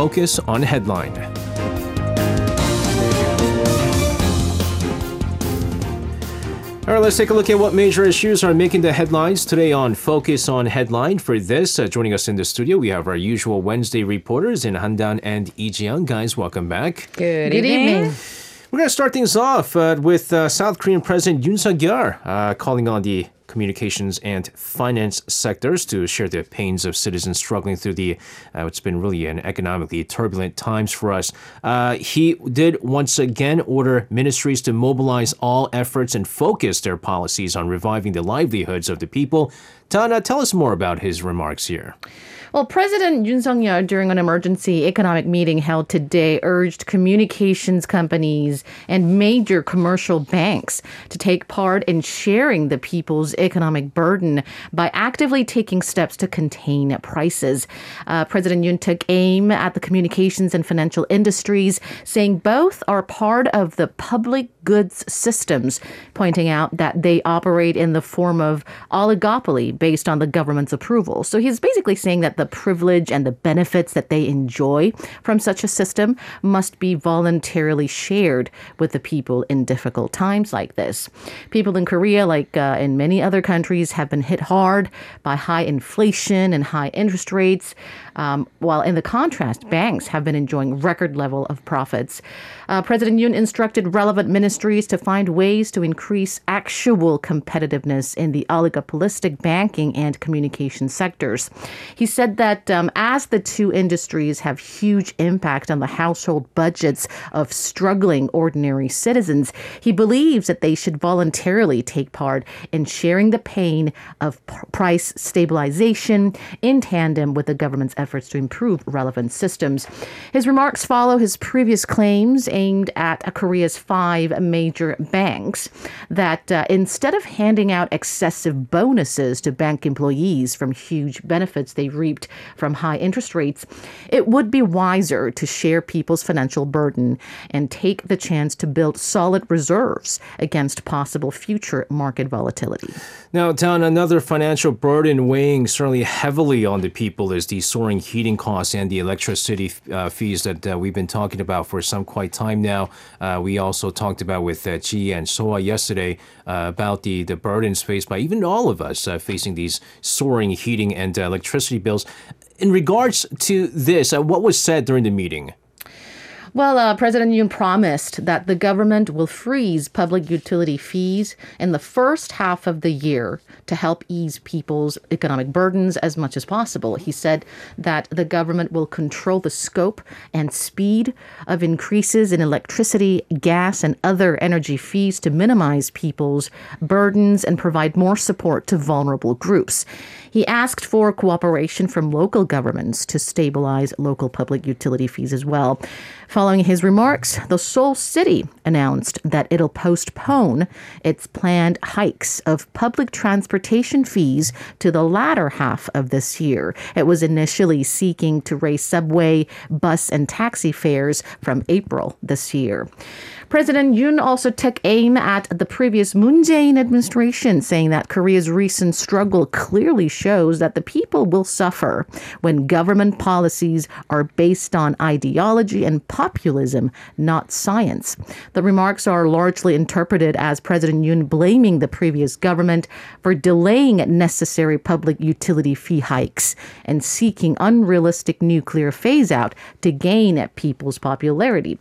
focus on Headline. All right, let's take a look at what major issues are making the headlines today on Focus on Headline. For this, joining us in the studio, we have our usual Wednesday reporters in Handan and Lee Ji-young. Guys, welcome back. Good evening. We're going to start things off with South Korean President Yoon Suk-yeol calling on the communications and finance sectors to share the pains of citizens struggling through the it's been really an economically turbulent times for us. He did once again order ministries to mobilize all efforts and focus their policies on reviving the livelihoods of the people. Tana, tell us more about his remarks here. Well, President Yoon Suk-yeol, during an emergency economic meeting held today, urged communications companies and major commercial banks to take part in sharing the people's economic burden by actively taking steps to contain prices. President Yoon took aim at the communications and financial industries, saying both are part of the public goods systems, pointing out that they operate in the form of oligopoly based on the government's approval. So he's basically saying that the privilege and the benefits that they enjoy from such a system must be voluntarily shared with the people in difficult times like this. People in Korea, like in many other countries, have been hit hard by high inflation and high interest rates, while in the contrast, banks have been enjoying record level of profits. President Yoon instructed relevant ministries to find ways to increase actual competitiveness in the oligopolistic banking and communication sectors. He said that as the two industries have huge impact on the household budgets of struggling ordinary citizens, he believes that they should voluntarily take part in sharing the pain of price stabilization in tandem with the government's efforts to improve relevant systems. His remarks follow his previous claims aimed at Korea's five major banks that instead of handing out excessive bonuses to bank employees from huge benefits they reaped from high interest rates, it would be wiser to share people's financial burden and take the chance to build solid reserves against possible future market volatility. Now, Tan, another financial burden weighing certainly heavily on the people is the soaring heating costs and the electricity fees that we've been talking about for some quite time now. We also talked about with Chi and Soa yesterday about the burdens faced by even all of us facing these soaring heating and electricity bills. In regards to this, what was said during the meeting? Well, President Yoon promised that the government will freeze public utility fees in the first half of the year to help ease people's economic burdens as much as possible. He said that the government will control the scope and speed of increases in electricity, gas, and other energy fees to minimize people's burdens and provide more support to vulnerable groups. He asked for cooperation from local governments to stabilize local public utility fees as well. Following his remarks, the Seoul city announced that it'll postpone its planned hikes of public transportation fees to the latter half of this year. It was initially seeking to raise subway, bus, and taxi fares from April this year. President Yoon also took aim at the previous Moon Jae-in administration, saying that Korea's recent struggle clearly shows that the people will suffer when government policies are based on ideology and populism, not science. The remarks are largely interpreted as President Yoon blaming the previous government for delaying necessary public utility fee hikes and seeking unrealistic nuclear phase-out to gain at people's popularity.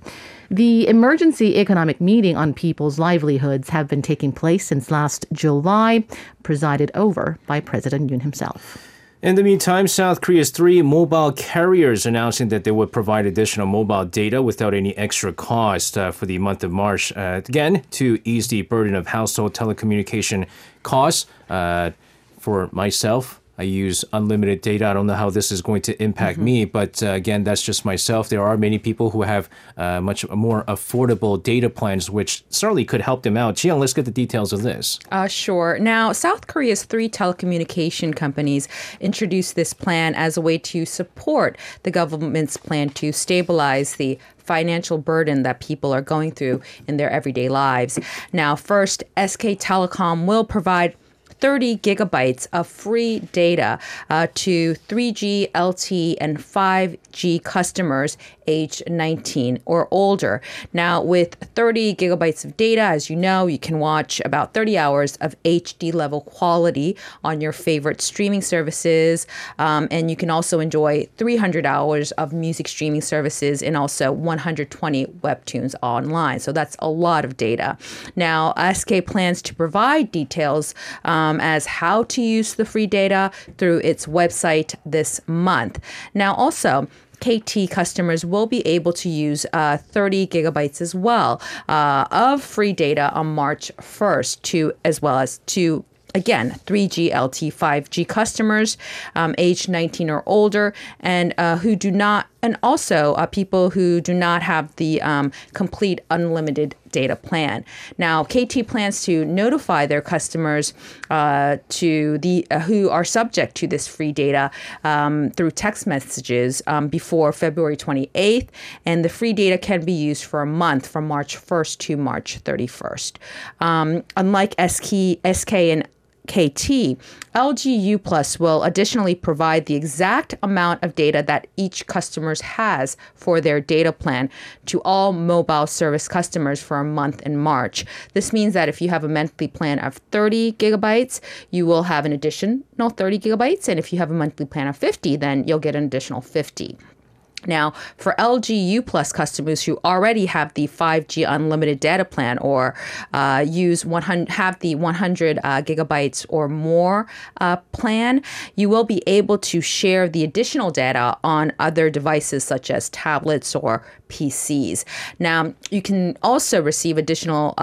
The emergency economic meeting on people's livelihoods have been taking place since last July, presided over by President Yoon himself. In the meantime, South Korea's three mobile carriers announcing that they would provide additional mobile data without any extra cost for the month of March, again, to ease the burden of household telecommunication costs. For myself, I use unlimited data. I don't know how this is going to impact me, but again, that's just myself. There are many people who have much more affordable data plans, which certainly could help them out. Ji-young, let's get the details of this. Sure. Now, South Korea's three telecommunication companies introduced this plan as a way to support the government's plan to stabilize the financial burden that people are going through in their everyday lives. Now, first, SK Telecom will provide 30 gigabytes of free data to 3G, LTE, and 5G customers age 19 or older. Now, with 30 gigabytes of data, as you know, you can watch about 30 hours of HD level quality on your favorite streaming services. And you can also enjoy 300 hours of music streaming services and also 120 webtoons online. So that's a lot of data. Now, SK plans to provide details as how to use the free data through its website this month. Now, also, KT customers will be able to use 30 gigabytes as well of free data on March 1st to, as well as to, again, 3G, LTE, 5G customers age 19 or older, and who do not, and also people who do not have the complete unlimited data plan. Now, KT plans to notify their customers who are subject to this free data through text messages before February 28th, and the free data can be used for a month from March 1st to March 31st. Unlike SK and KT, LGU Plus will additionally provide the exact amount of data that each customer has for their data plan to all mobile service customers for a month in March. This means that if you have a monthly plan of 30 gigabytes, you will have an additional 30 gigabytes. And if you have a monthly plan of 50, then you'll get an additional 50. Now, for LGU Plus customers who already have the 5G unlimited data plan or have the 100 gigabytes or more plan, you will be able to share the additional data on other devices such as tablets or PCs. Now, you can also receive additional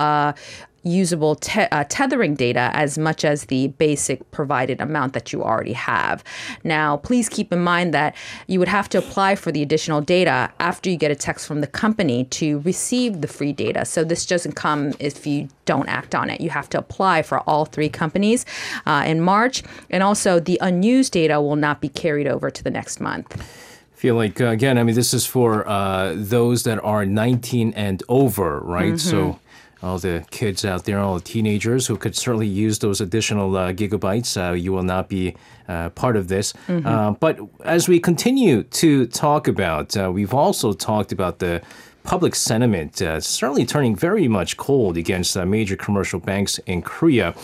usable tethering data as much as the basic provided amount that you already have. Now, please keep in mind that you would have to apply for the additional data after you get a text from the company to receive the free data. So this doesn't come if you don't act on it. You have to apply for all three companies in March. And also, the unused data will not be carried over to the next month. I feel like, again, I mean, this is for those that are 19 and over, right? Mm-hmm. So all the kids out there, all the teenagers who could certainly use those additional gigabytes, you will not be part of this. Mm-hmm. But as we continue to talk about, we've also talked about the public sentiment certainly turning very much cold against major commercial banks in Korea.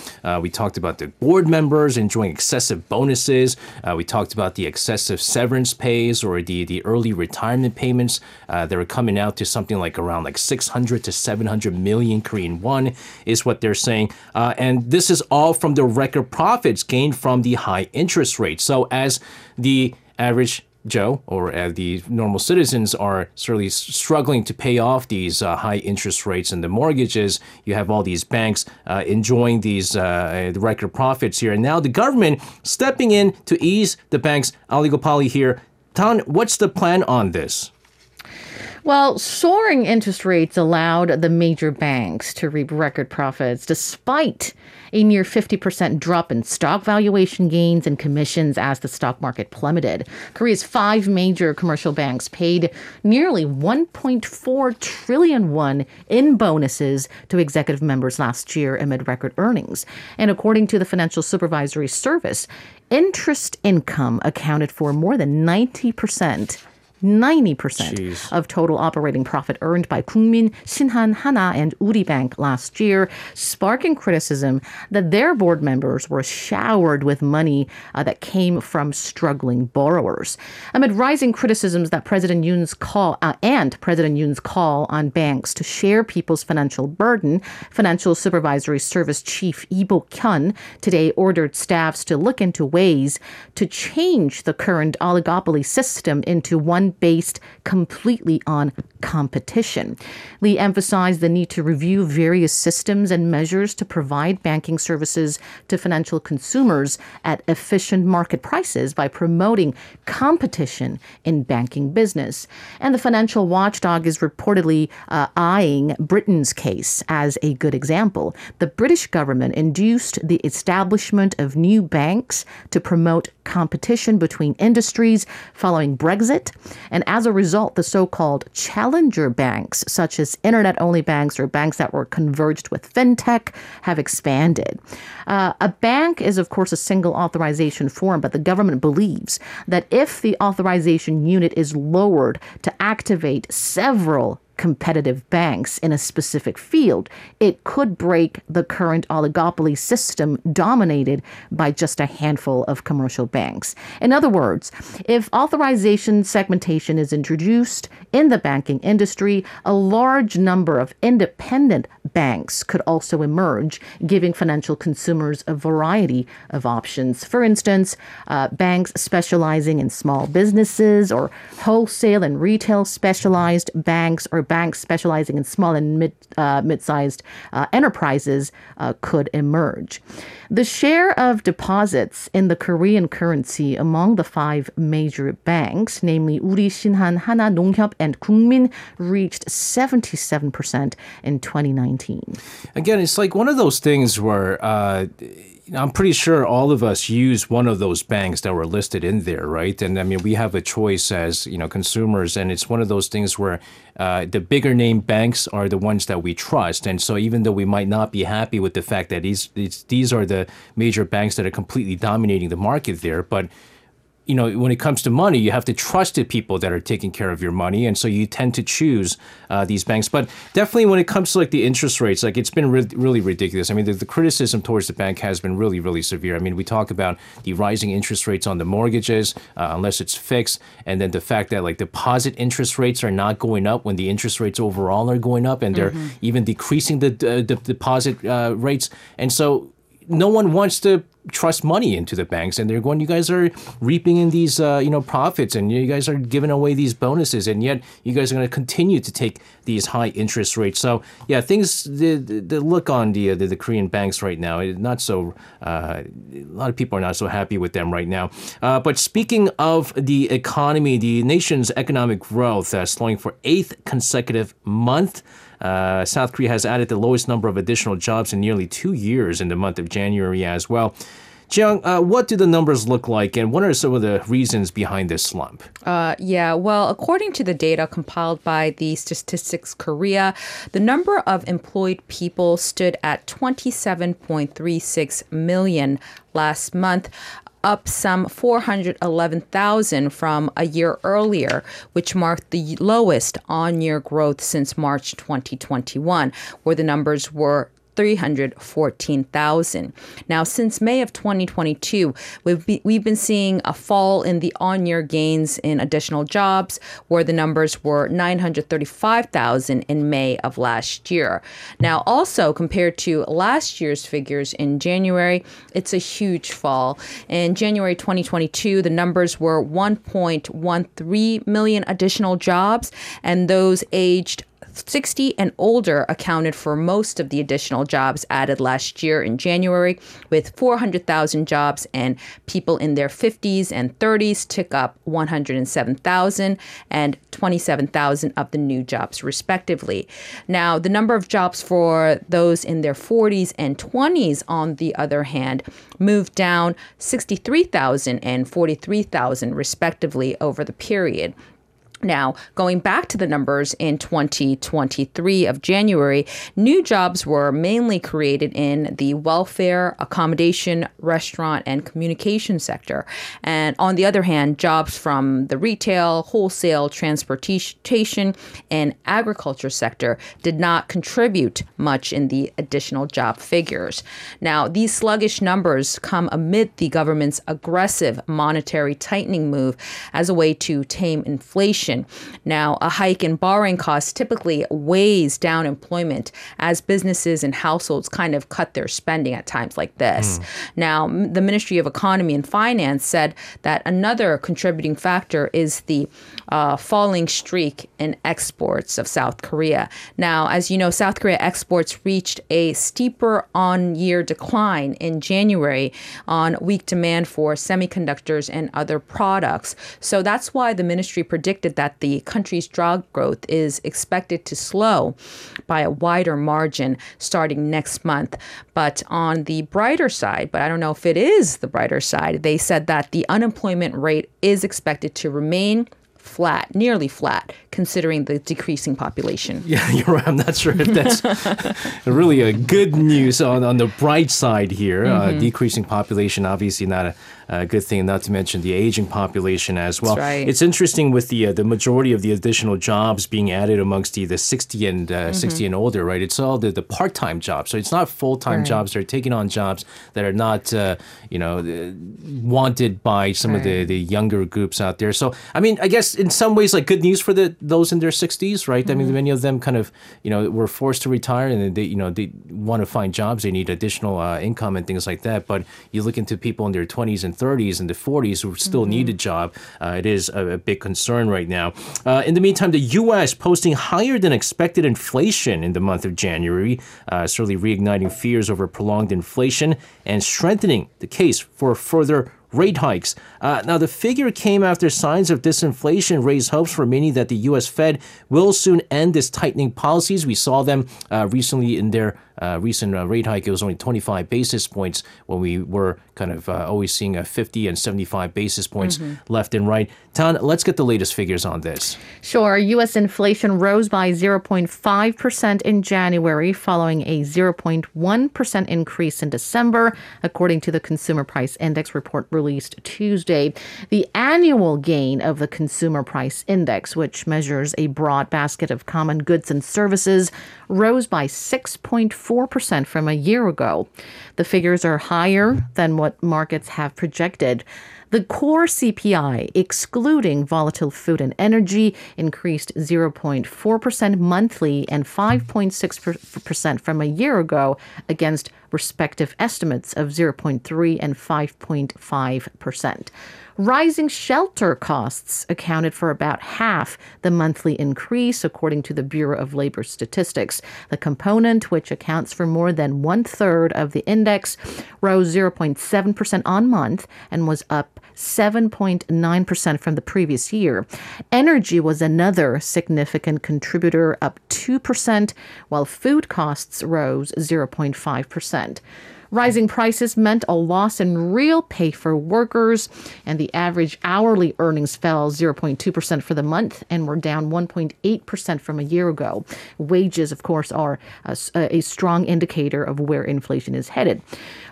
We talked about the board members enjoying excessive bonuses. We talked about the excessive severance pays or the early retirement payments that are coming out to something like around like 600 to 700 million Korean won is what they're saying. And this is all from the record profits gained from the high interest rates. So as the average Joe, or the normal citizens are certainly struggling to pay off these high interest rates and the mortgages. You have all these banks enjoying these record profits here. And now the government stepping in to ease the bank's oligopoly here. Tan, what's the plan on this? Well, soaring interest rates allowed the major banks to reap record profits despite a near 50% drop in stock valuation gains and commissions as the stock market plummeted. Korea's five major commercial banks paid nearly 1.4 trillion won in bonuses to executive members last year amid record earnings. And according to the Financial Supervisory Service, interest income accounted for more than 90% of total operating profit earned by Kookmin, Shinhan, Hana, and Uri Bank last year, sparking criticism that their board members were showered with money that came from struggling borrowers. Amid rising criticisms that President Yoon's call on banks to share people's financial burden, Financial Supervisory Service Chief Lee Bok-hyun today ordered staffs to look into ways to change the current oligopoly system into one based completely on competition. Lee emphasized the need to review various systems and measures to provide banking services to financial consumers at efficient market prices by promoting competition in banking business. And the financial watchdog is reportedly eyeing Britain's case as a good example. The British government induced the establishment of new banks to promote competition between industries following Brexit. And as a result, the so-called challenger banks, such as internet-only banks or banks that were converged with fintech, have expanded. A bank is, of course, a single authorization form, but the government believes that if the authorization unit is lowered to activate several competitive banks in a specific field, it could break the current oligopoly system dominated by just a handful of commercial banks. In other words, if authorization segmentation is introduced in the banking industry, a large number of independent banks could also emerge, giving financial consumers a variety of options. For instance, banks specializing in small businesses, or wholesale and retail specialized banks, or banks specializing in small and mid-sized enterprises could emerge. The share of deposits in the Korean currency among the five major banks, namely Uri, Shinhan, Hana, Nonghyup, and Kookmin, reached 77% in 2019. Again, it's like one of those things where I'm pretty sure all of us use one of those banks that were listed in there, right? And I mean, we have a choice as, you know, consumers, and it's one of those things where the bigger name banks are the ones that we trust. And so even though we might not be happy with the fact that these are the major banks that are completely dominating the market there, but you know, when it comes to money, you have to trust the people that are taking care of your money. And so you tend to choose these banks. But definitely when it comes to like the interest rates, like it's been really ridiculous. I mean, the criticism towards the bank has been really severe. I mean, we talk about the rising interest rates on the mortgages, unless it's fixed. And then the fact that like deposit interest rates are not going up when the interest rates overall are going up, and they're even decreasing the deposit rates. And so no one wants to trust money into the banks, and they're going, you guys are reaping in these profits, and you guys are giving away these bonuses, and yet you guys are going to continue to take these high interest rates. So yeah, things, the look on the Korean banks right now is not so a lot of people are not so happy with them right now. But speaking of the economy, the nation's economic growth slowing for 8th consecutive month. South Korea has added the lowest number of additional jobs in nearly 2 years in the month of January as well. Jeong, what do the numbers look like, and what are some of the reasons behind this slump? Well, according to the data compiled by the Statistics Korea, the number of employed people stood at 27.36 million last month, up some 411,000 from a year earlier, which marked the lowest on-year growth since March 2021, where the numbers were 314,000. Now, since May of 2022, we've been seeing a fall in the on-year gains in additional jobs, where the numbers were 935,000 in May of last year. Now, also compared to last year's figures in January, it's a huge fall. In January 2022, the numbers were 1.13 million additional jobs, and those aged 60 and older accounted for most of the additional jobs added last year in January, with 400,000 jobs, and people in their 50s and 30s took up 107,000 and 27,000 of the new jobs, respectively. Now, the number of jobs for those in their 40s and 20s, on the other hand, moved down 63,000 and 43,000, respectively, over the period. Now, going back to the numbers in 2023 of January, new jobs were mainly created in the welfare, accommodation, restaurant, and communication sector. And on the other hand, jobs from the retail, wholesale, transportation, and agriculture sector did not contribute much in the additional job figures. Now, these sluggish numbers come amid the government's aggressive monetary tightening move as a way to tame inflation. Now, a hike in borrowing costs typically weighs down employment as businesses and households kind of cut their spending at times like this. Now, the Ministry of Economy and Finance said that another contributing factor is the falling streak in exports of South Korea. Now, as you know, South Korea exports reached a steeper on-year decline in January on weak demand for semiconductors and other products. So that's why the ministry predicted that the country's job growth is expected to slow by a wider margin starting next month. But on the brighter side, but I don't know if it is the brighter side, they said that the unemployment rate is expected to remain flat, nearly flat, considering the decreasing population. Yeah, you're right. I'm not sure if that's really a good news on the bright side here. Mm-hmm. Decreasing population, obviously not a good thing, not to mention the aging population as well. That's right. It's interesting with the majority of the additional jobs being added amongst the 60 and 60 and older, right? It's all the part-time jobs. So it's not full-time jobs. They're taking on jobs that are not, wanted by some of the younger groups out there. So, I mean, I guess in some ways, like, good news for those in their 60s, right? Mm-hmm. I mean, many of them kind of, were forced to retire and they want to find jobs. They need additional income and things like that. But you look into people in their 20s and 30s and the 40s who still need a job. It is a big concern right now. In the meantime, the U.S. posting higher than expected inflation in the month of January, certainly reigniting fears over prolonged inflation and strengthening the case for further rate hikes. Now, the figure came after signs of disinflation raised hopes for many that the U.S. Fed will soon end its tightening policies. We saw them recently in their recent rate hike. It was only 25 basis points when we were kind of always seeing 50 and 75 basis points left and right. Tan, let's get the latest figures on this. Sure. U.S. inflation rose by 0.5% in January, following a 0.1% increase in December, according to the Consumer Price Index report released Tuesday. The annual gain of the Consumer Price Index, which measures a broad basket of common goods and services, rose by 6.4% from a year ago. The figures are higher than what markets have projected. The core CPI, excluding volatile food and energy, increased 0.4% monthly and 5.6% from a year ago against respective estimates of 0.3% and 5.5%. Rising shelter costs accounted for about half the monthly increase, according to the Bureau of Labor Statistics. The component, which accounts for more than one-third of the index, rose 0.7% on month and was up 7.9% from the previous year. Energy was another significant contributor, up 2%, while food costs rose 0.5%. Rising prices meant a loss in real pay for workers, and the average hourly earnings fell 0.2% for the month and were down 1.8% from a year ago. Wages, of course, are a strong indicator of where inflation is headed.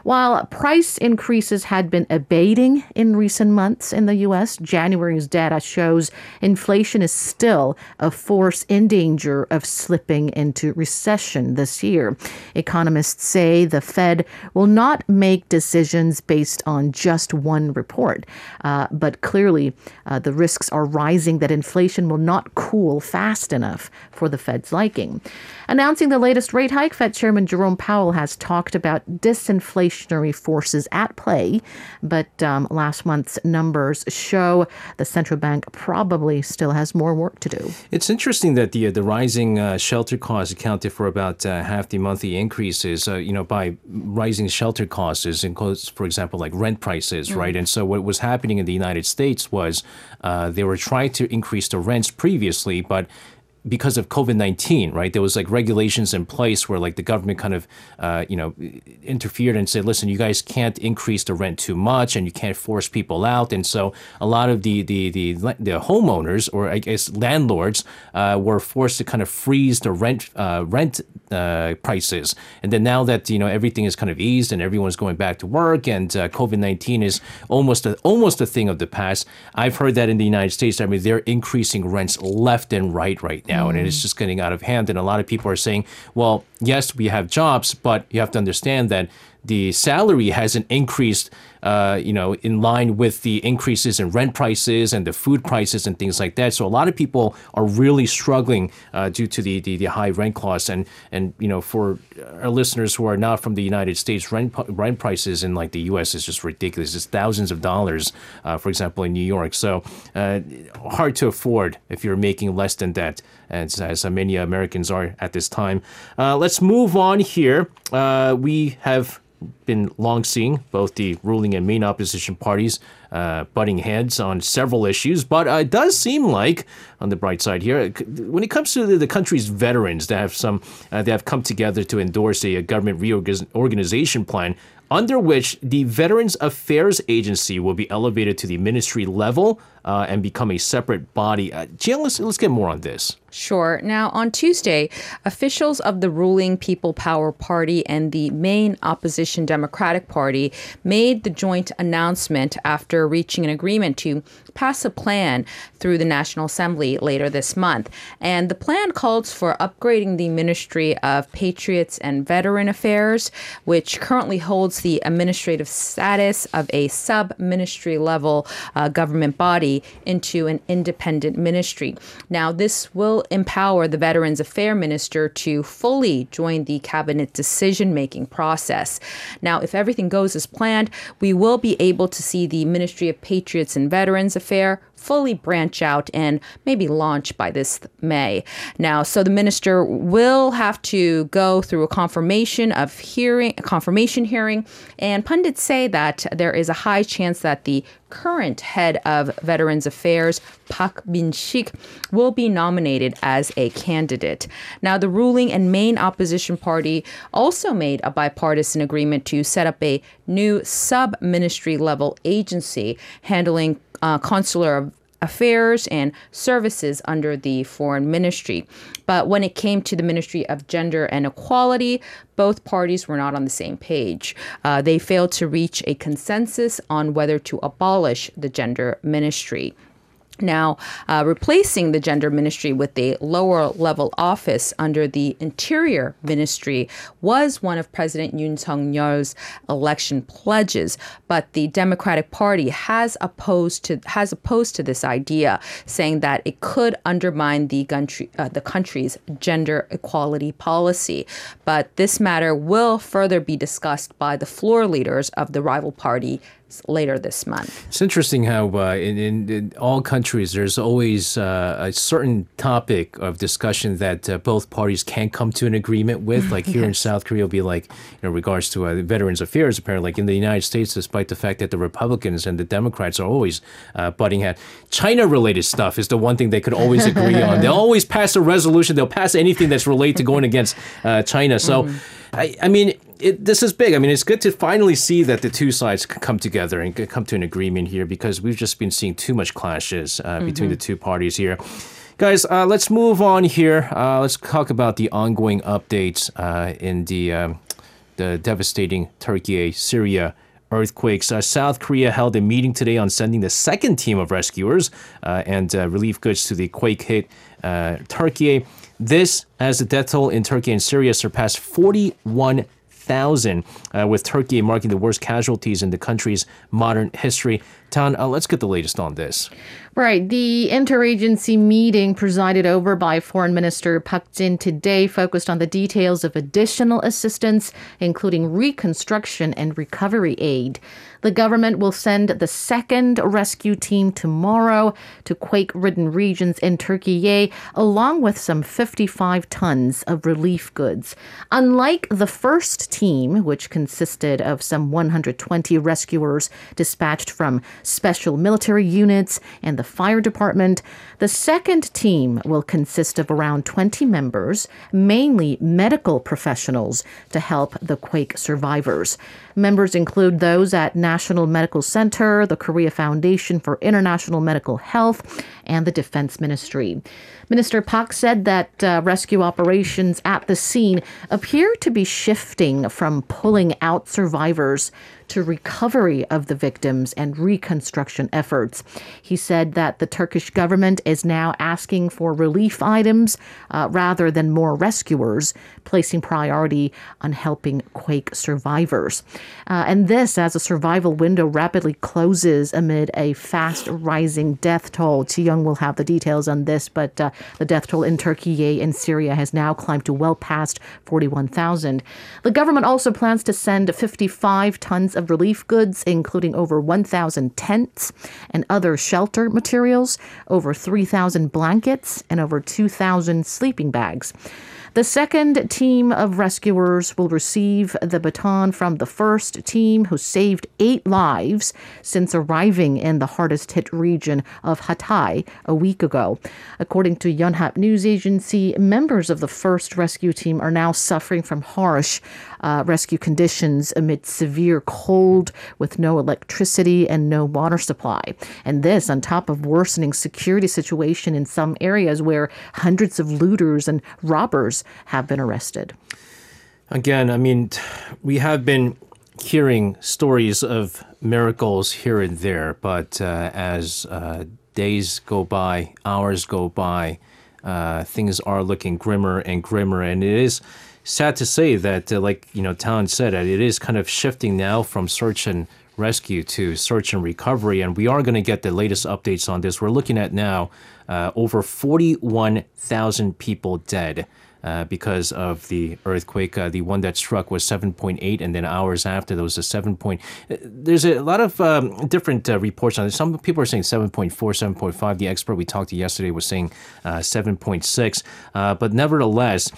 While price increases had been abating in recent months in the U.S., January's data shows inflation is still a force in danger of slipping into recession this year. Economists say the Fed will not make decisions based on just one report. But clearly, the risks are rising that inflation will not cool fast enough for the Fed's liking. Announcing the latest rate hike, Fed Chairman Jerome Powell has talked about disinflationary forces at play. But last month's numbers show the central bank probably still has more work to do. It's interesting that the rising shelter costs accounted for about half the monthly increases, by rising shelter costs includes, for example, like rent prices, right? And so what was happening in the United States was they were trying to increase the rents previously, but because of COVID-19, right, there was like regulations in place where like the government kind of, interfered and said, listen, you guys can't increase the rent too much and you can't force people out. And so a lot of the homeowners, or I guess landlords, were forced to kind of freeze the rent prices. And then now that, everything is kind of eased and everyone's going back to work and COVID-19 is almost a thing of the past. I've heard that in the United States, they're increasing rents left and right now, and it's just getting out of hand. And a lot of people are saying, well, yes, we have jobs, but you have to understand that the salary hasn't increased, in line with the increases in rent prices and the food prices and things like that. So a lot of people are really struggling due to the high rent costs. And for our listeners who are not from the United States, rent prices in like the U.S. is just ridiculous. It's thousands of dollars, for example, in New York. So hard to afford if you're making less than that, as many Americans are at this time. Let's move on here. We have been long seeing both the ruling and main opposition parties butting heads on several issues. But it does seem like, on the bright side here, when it comes to the country's veterans that have come together to endorse a government reorganization plan, under which the Veterans Affairs Agency will be elevated to the ministry level and become a separate body. Jill, let's get more on this. Sure. Now, on Tuesday, officials of the ruling People Power Party and the main opposition Democratic Party made the joint announcement after reaching an agreement to pass a plan through the National Assembly later this month. And the plan calls for upgrading the Ministry of Patriots and Veterans Affairs, which currently holds the administrative status of a sub-ministry level government body, into an independent ministry. Now, this will empower the Veterans Affairs Minister to fully join the cabinet decision-making process. Now, if everything goes as planned, we will be able to see the Ministry of Patriots and Veterans Affairs fully branch out and maybe launch by this May. Now, so the minister will have to go through a confirmation hearing, and pundits say that there is a high chance that the current head of Veterans Affairs, Park Min-sik, will be nominated as a candidate. Now, the ruling and main opposition party also made a bipartisan agreement to set up a new sub-ministry level agency handling consular affairs and services under the foreign ministry. But when it came to the Ministry of Gender and Equality, both parties were not on the same page. They failed to reach a consensus on whether to abolish the gender ministry. Now, replacing the gender ministry with a lower level office under the Interior Ministry was one of President Yoon Suk-yeol's election pledges, but the Democratic Party has opposed to this idea, saying that it could undermine the country's gender equality policy. But this matter will further be discussed by the floor leaders of the rival party later this month. It's interesting how in all countries there's always a certain topic of discussion that both parties can't come to an agreement with. Like here in South Korea, it'll be like, in regards to Veterans Affairs, apparently. Like in the United States, despite the fact that the Republicans and the Democrats are always butting heads, China-related stuff is the one thing they could always agree on. They'll always pass a resolution. They'll pass anything that's related to going against China. So, I mean, this is big. I mean, it's good to finally see that the two sides come together and come to an agreement here, because we've just been seeing too much clashes between the two parties here. Guys, let's move on here. Let's talk about the ongoing updates in the devastating Turkey-Syria earthquakes. South Korea held a meeting today on sending the second team of rescuers and relief goods to the quake-hit Turkey. This, as the death toll in Turkey and Syria surpassed 41,000, with Turkey marking the worst casualties in the country's modern history. Tan, let's get the latest on this. Right. The interagency meeting presided over by Foreign Minister Pak Jin today focused on the details of additional assistance, including reconstruction and recovery aid. The government will send the second rescue team tomorrow to quake-ridden regions in Turkey, along with some 55 tons of relief goods. Unlike the first team, which consisted of some 120 rescuers dispatched from special military units and the fire department, the second team will consist of around 20 members, mainly medical professionals, to help the quake survivors. Members include those at National Medical Center, the Korea Foundation for International Medical Health, and the Defense Ministry. Minister Pak said that rescue operations at the scene appear to be shifting from pulling out survivors to recovery of the victims and reconstruction efforts. He said that the Turkish government is now asking for relief items rather than more rescuers, placing priority on helping quake survivors. And this as a survival window rapidly closes amid a fast rising death toll. Chi-young will have the details on this, but the death toll in Turkey and Syria has now climbed to well past 41,000. The government also plans to send 55 tons of relief goods, including over 1,000 tents and other shelter materials, over 3,000 blankets, and over 2,000 sleeping bags. The second team of rescuers will receive the baton from the first team, who saved 8 lives since arriving in the hardest-hit region of Hatay a week ago. According to Yonhap News Agency, members of the first rescue team are now suffering from harsh rescue conditions amid severe cold with no electricity and no water supply. And this on top of worsening security situation in some areas where hundreds of looters and robbers have been arrested. Again, I mean, we have been hearing stories of miracles here and there, but as days go by, hours go by, things are looking grimmer and grimmer. And it is sad to say that, Tan said, it is kind of shifting now from search and rescue to search and recovery. And we are going to get the latest updates on this. We're looking at now over 41,000 people dead because of the earthquake. The one that struck was 7.8, and then hours after there was a 7. There's a lot of different reports on it. Some people are saying 7.4, 7.5. The expert we talked to yesterday was saying 7.6. But nevertheless,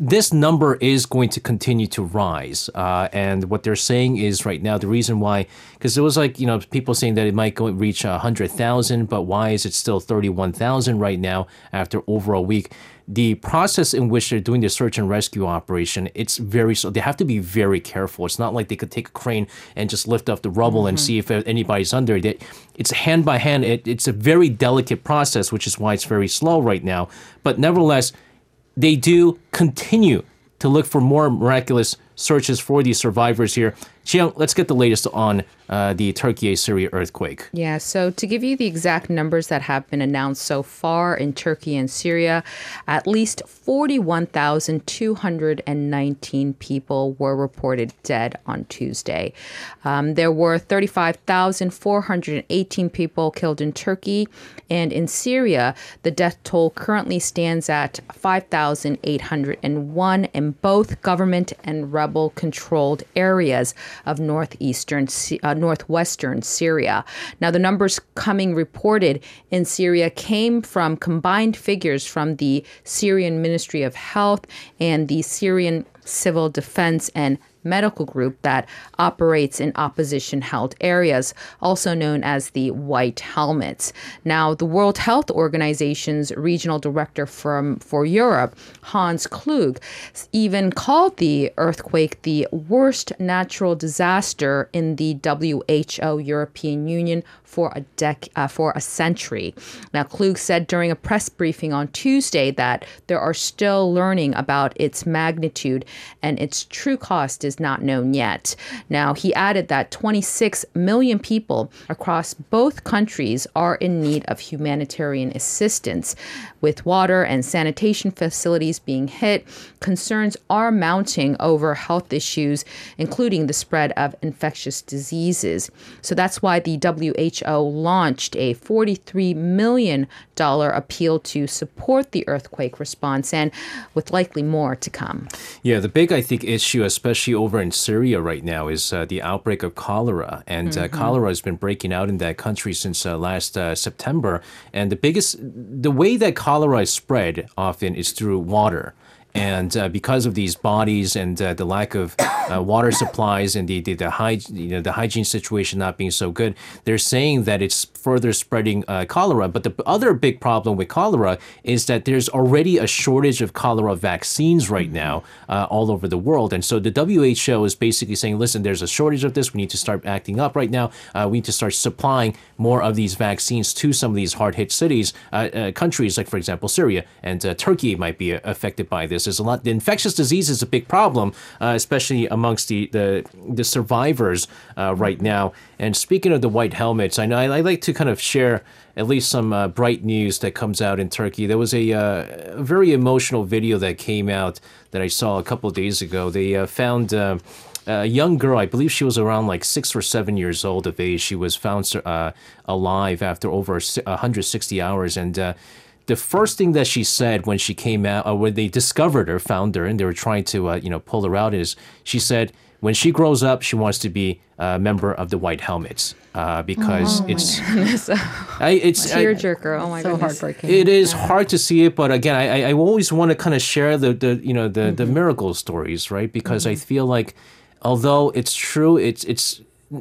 this number is going to continue to rise. And what they're saying is right now, the reason why, because it was people saying that it might go reach 100,000, but why is it still 31,000 right now after over a week? The process in which they're doing the search and rescue operation, it's very slow. They have to be very careful. It's not like they could take a crane and just lift up the rubble and see if anybody's under it. It's hand by hand. It's a very delicate process, which is why it's very slow right now. But nevertheless, they do continue to look for more miraculous searches for these survivors here. Jiyoung, let's get the latest on the Turkey-Syria earthquake. Yeah, so to give you the exact numbers that have been announced so far in Turkey and Syria, at least 41,219 people were reported dead on Tuesday. There were 35,418 people killed in Turkey, and in Syria, the death toll currently stands at 5,801 in both government and rebel-controlled areas of northwestern Syria. Now, the numbers reported in Syria came from combined figures from the Syrian Ministry of Health and the Syrian Civil Defense and Medical Group that operates in opposition-held areas, also known as the White Helmets. Now, the World Health Organization's regional director for Europe, Hans Klug, even called the earthquake the worst natural disaster in the WHO European Union for a century. Now, Klug said during a press briefing on Tuesday that there are still learning about its magnitude and its true cost is not known yet. Now, he added that 26 million people across both countries are in need of humanitarian assistance. With water and sanitation facilities being hit, concerns are mounting over health issues, including the spread of infectious diseases. So that's why the WHO launched a $43 million appeal to support the earthquake response, and with likely more to come. Yeah, the big, I think, issue, especially over in Syria right now, is the outbreak of cholera. And cholera has been breaking out in that country since last September. And the way that cholera is spread often is through water. And because of these bodies and the lack of water supplies and the hygiene situation not being so good, they're saying that it's further spreading cholera. But the other big problem with cholera is that there's already a shortage of cholera vaccines right now all over the world. And so the WHO is basically saying, listen, there's a shortage of this. We need to start acting up right now. We need to start supplying more of these vaccines to some of these hard-hit cities, countries like, for example, Syria and Turkey might be affected by this. There's a lot. The infectious disease is a big problem, especially amongst the survivors right now. And speaking of the White Helmets, I know I like to kind of share at least some bright news that comes out in Turkey. There was a very emotional video that came out that I saw a couple of days ago. They found a young girl, I believe she was around 6 or 7 years old of age. She was found alive after over 160 hours. And the first thing that she said when she came out, or when they discovered her, found her, and they were trying to, pull her out, is she said, when she grows up, she wants to be a member of the White Helmets because it's tearjerker. Oh my god, so heartbreaking. It is hard to see it, but again, I always want to kind of share the miracle stories, right? Because I feel like although it's true, it's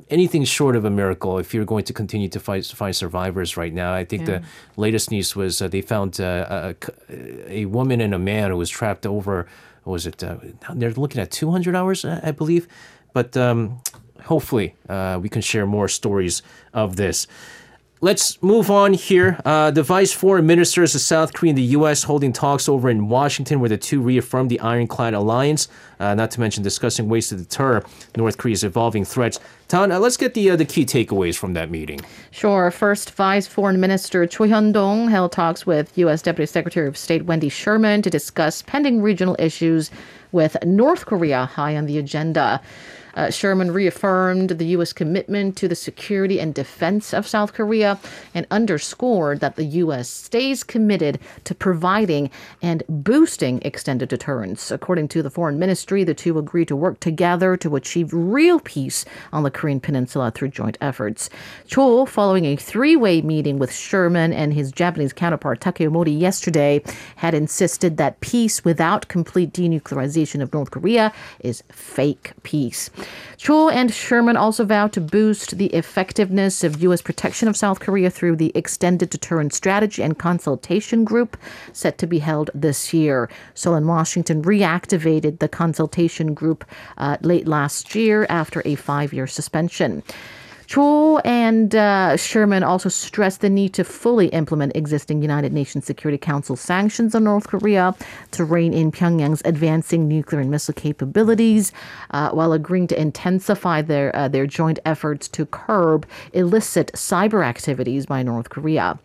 anything short of a miracle if you're going to continue to find survivors right now. I think the latest news was they found a woman and a man who was trapped over. Was it? They're looking at 200 hours, I believe. But hopefully we can share more stories of this. Let's move on here. The vice foreign ministers of South Korea and the U.S. holding talks over in Washington where the two reaffirmed the ironclad alliance, not to mention discussing ways to deter North Korea's evolving threats. Tan, let's get the key takeaways from that meeting. Sure. First, Vice Foreign Minister Choi Hyundong held talks with U.S. Deputy Secretary of State Wendy Sherman to discuss pending regional issues with North Korea high on the agenda. Sherman reaffirmed the U.S. commitment to the security and defense of South Korea and underscored that the U.S. stays committed to providing and boosting extended deterrence. According to the foreign ministry, the two agreed to work together to achieve real peace on the Korean peninsula through joint efforts. Choi, following a three-way meeting with Sherman and his Japanese counterpart Takeo Mori yesterday, had insisted that peace without complete denuclearization of North Korea is fake peace. Choi and Sherman also vowed to boost the effectiveness of U.S. protection of South Korea through the Extended Deterrence Strategy and Consultation Group set to be held this year. Seoul and Washington reactivated the consultation group late last year after a 5-year suspension. Choi and Sherman also stressed the need to fully implement existing United Nations Security Council sanctions on North Korea to rein in Pyongyang's advancing nuclear and missile capabilities, while agreeing to intensify their joint efforts to curb illicit cyber activities by North Korea.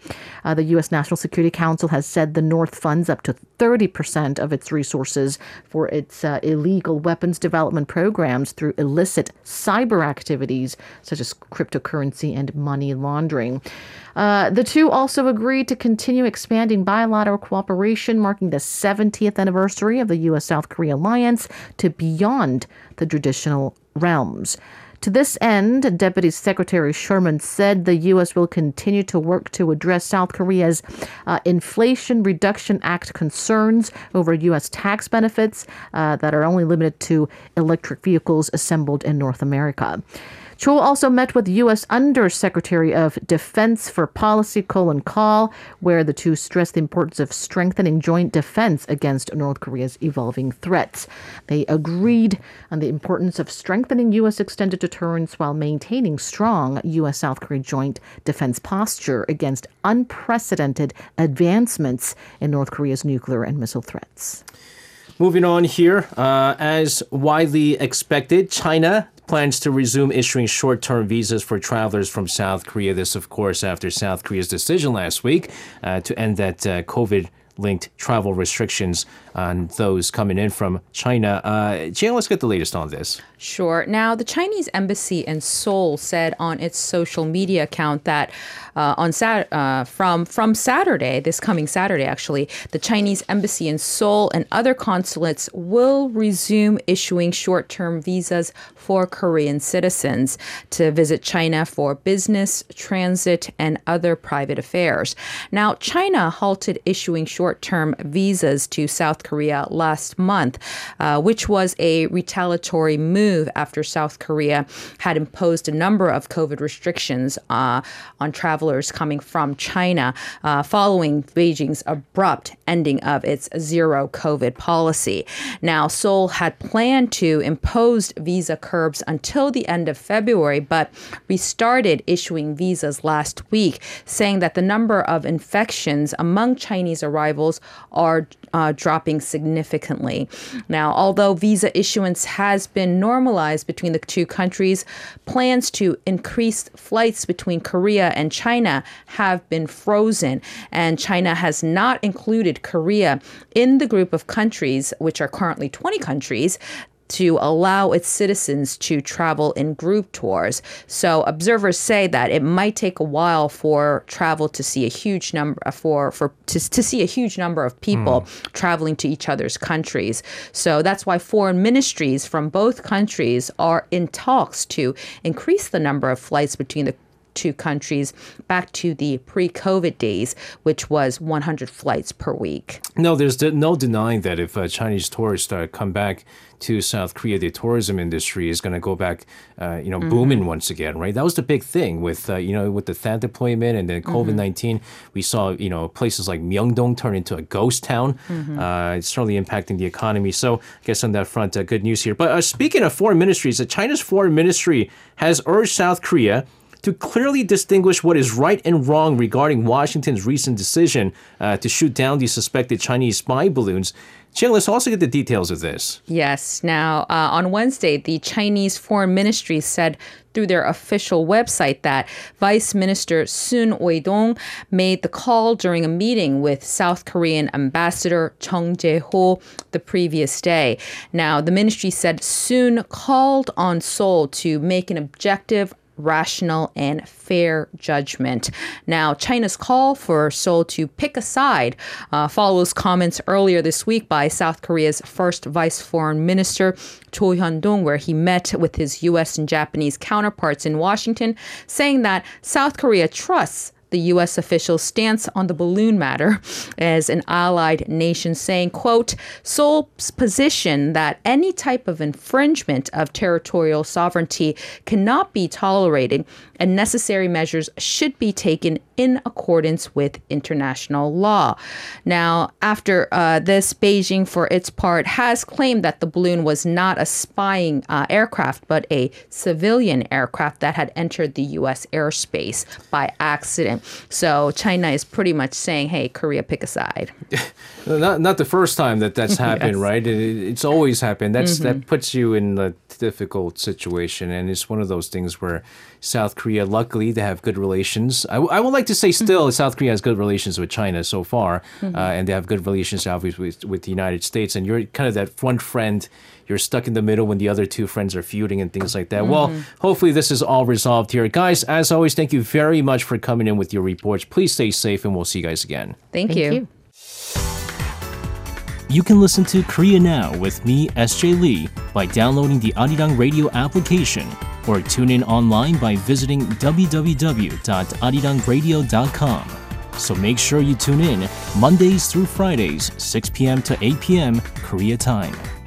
The U.S. National Security Council has said the North funds up to 30% of its resources for its illegal weapons development programs through illicit cyber activities such as cryptocurrency and money laundering. The two also agreed to continue expanding bilateral cooperation, marking the 70th anniversary of the U.S.-South Korea alliance to beyond the traditional realms. To this end, Deputy Secretary Sherman said the U.S. will continue to work to address South Korea's Inflation Reduction Act concerns over U.S. tax benefits that are only limited to electric vehicles assembled in North America. Choi also met with U.S. Undersecretary of Defense for Policy, Colin Call, where the two stressed the importance of strengthening joint defense against North Korea's evolving threats. They agreed on the importance of strengthening U.S. extended deterrence while maintaining strong U.S.-South Korea joint defense posture against unprecedented advancements in North Korea's nuclear and missile threats. Moving on here, as widely expected, China plans to resume issuing short-term visas for travelers from South Korea. This, of course, after South Korea's decision last week to end that COVID-linked travel restrictions on those coming in from China. Jian, let's get the latest on this. Sure. Now, the Chinese embassy in Seoul said on its social media account that from Saturday, this coming Saturday, actually, the Chinese embassy in Seoul and other consulates will resume issuing short-term visas for Korean citizens to visit China for business, transit, and other private affairs. Now, China halted issuing short-term visas to South Korea last month, which was a retaliatory move after South Korea had imposed a number of COVID restrictions on travelers coming from China following Beijing's abrupt ending of its zero COVID policy. Now, Seoul had planned to impose visa curbs until the end of February, but restarted issuing visas last week, saying that the number of infections among Chinese arrivals are dropping significantly. Now, although visa issuance has been normalized between the two countries, plans to increase flights between Korea and China have been frozen, and China has not included Korea in the group of countries, which are currently 20 countries, to allow its citizens to travel in group tours. So observers say that it might take a while for travel to see a huge number to see a huge number of people traveling to each other's countries. So that's why foreign ministries from both countries are in talks to increase the number of flights between the two countries back to the pre-COVID days, which was 100 flights per week. No, there's no denying that if Chinese tourists come back to South Korea, the tourism industry is going to go back, booming once again, right? That was the big thing with the THAAD deployment and then COVID-19. We saw, places like Myeongdong turn into a ghost town. It's certainly impacting the economy. So I guess on that front, good news here. But speaking of foreign ministries, China's foreign ministry has urged South Korea to clearly distinguish what is right and wrong regarding Washington's recent decision to shoot down these suspected Chinese spy balloons. Jin, let's also get the details of this. Yes. Now, on Wednesday, the Chinese Foreign Ministry said through their official website that Vice Minister Sun Weidong made the call during a meeting with South Korean Ambassador Chung Jae-ho the previous day. Now, the ministry said Sun called on Seoul to make an objective, rational and fair judgment. Now, China's call for Seoul to pick a side follows comments earlier this week by South Korea's first Vice Foreign Minister Choi Hyundong, where he met with his U.S. and Japanese counterparts in Washington, saying that South Korea trusts the U.S. official's stance on the balloon matter as an allied nation, saying, quote, Seoul's position that any type of infringement of territorial sovereignty cannot be tolerated and necessary measures should be taken in accordance with international law. Now, after this, Beijing, for its part, has claimed that the balloon was not a spying aircraft, but a civilian aircraft that had entered the U.S. airspace by accident. So China is pretty much saying, hey, Korea, pick a side. Not the first time that's happened, yes. Right? It's always happened. That puts you in a difficult situation. And it's one of those things where South Korea, luckily, they have good relations. I would like to say still South Korea has good relations with China so far. And they have good relations, obviously, with the United States. And you're kind of that one friend. You're stuck in the middle when the other two friends are feuding and things like that. Well, hopefully this is all resolved here. Guys, as always, thank you very much for coming in with your reports. Please stay safe and we'll see you guys again. Thank you. You can listen to Korea Now with me, SJ Lee, by downloading the Arirang Radio application or tune in online by visiting www.arirangradio.com. So make sure you tune in Mondays through Fridays, 6 p.m. to 8 p.m. Korea time.